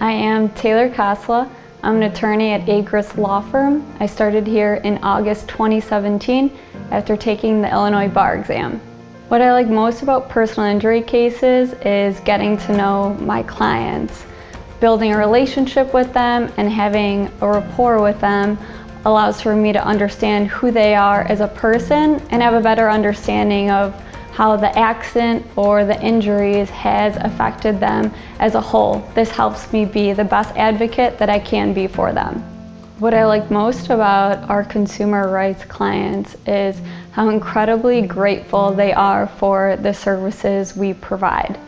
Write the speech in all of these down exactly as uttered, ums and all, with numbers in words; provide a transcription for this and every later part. I am Taylor Kosla. I'm an attorney at Agruss Law Firm. I started here in August twenty seventeen after taking the Illinois Bar Exam. What I like most about personal injury cases is getting to know my clients. Building a relationship with them and having a rapport with them allows for me to understand who they are as a person and have a better understanding of how the accident or the injuries has affected them as a whole. This helps me be the best advocate that I can be for them. What I like most about our consumer rights clients is how incredibly grateful they are for the services we provide.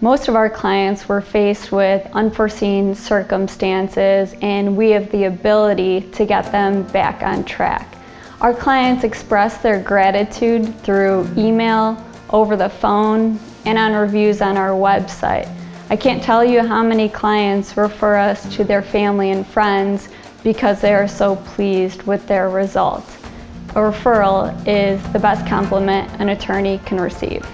Most of our clients were faced with unforeseen circumstances, and we have the ability to get them back on track. Our clients express their gratitude through email, over the phone, and on reviews on our website. I can't tell you how many clients refer us to their family and friends because they are so pleased with their result. A referral is the best compliment an attorney can receive.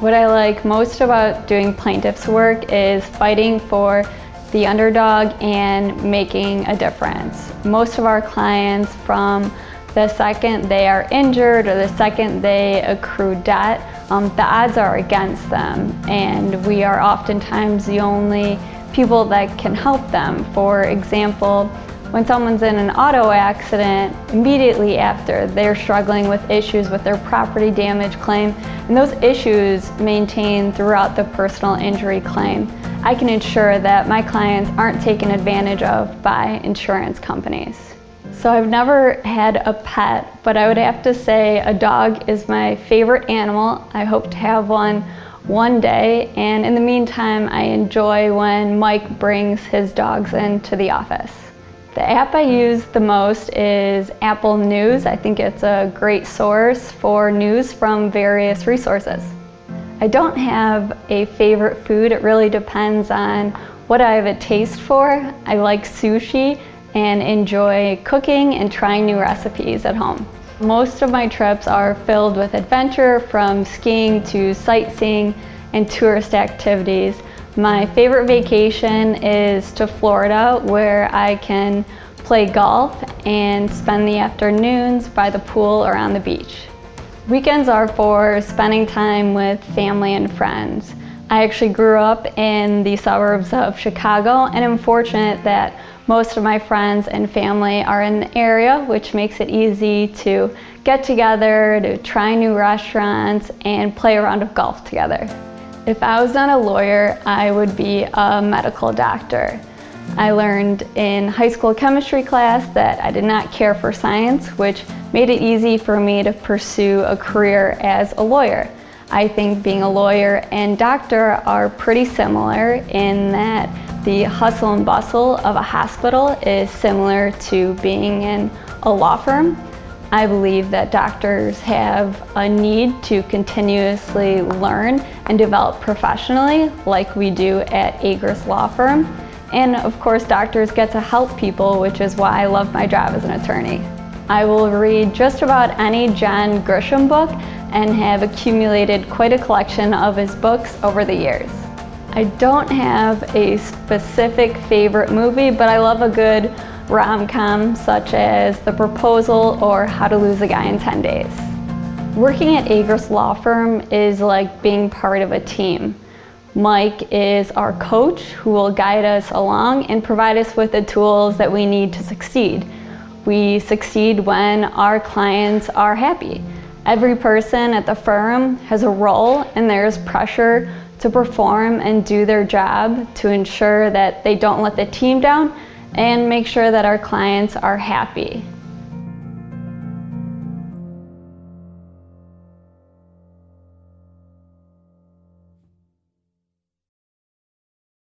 What I like most about doing plaintiff's work is fighting for the underdog and making a difference. Most of our clients, from the second they are injured or the second they accrue debt, um, the odds are against them, and we are oftentimes the only people that can help them. For example, when someone's in an auto accident, immediately after, they're struggling with issues with their property damage claim, and those issues maintain throughout the personal injury claim. I can ensure that my clients aren't taken advantage of by insurance companies. So I've never had a pet, but I would have to say a dog is my favorite animal. I hope to have one one day, and in the meantime, I enjoy when Mike brings his dogs into the office. The app I use the most is Apple News. I think it's a great source for news from various resources. I don't have a favorite food. It really depends on what I have a taste for. I like sushi and enjoy cooking and trying new recipes at home. Most of my trips are filled with adventure, from skiing to sightseeing and tourist activities. My favorite vacation is to Florida, where I can play golf and spend the afternoons by the pool or on the beach. Weekends are for spending time with family and friends. I actually grew up in the suburbs of Chicago, and I'm fortunate that most of my friends and family are in the area, which makes it easy to get together, to try new restaurants, and play a round of golf together. If I was not a lawyer, I would be a medical doctor. I learned in high school chemistry class that I did not care for science, which made it easy for me to pursue a career as a lawyer. I think being a lawyer and doctor are pretty similar in that the hustle and bustle of a hospital is similar to being in a law firm. I believe that doctors have a need to continuously learn and develop professionally, like we do at Agruss Law Firm. And of course, doctors get to help people, which is why I love my job as an attorney. I will read just about any John Grisham book and have accumulated quite a collection of his books over the years. I don't have a specific favorite movie, but I love a good rom-com such as The Proposal or How to Lose a Guy in ten days. Working at Agruss Law Firm is like being part of a team. Mike is our coach who will guide us along and provide us with the tools that we need to succeed. We succeed when our clients are happy. Every person at the firm has a role, and there's pressure to perform and do their job to ensure that they don't let the team down and make sure that our clients are happy.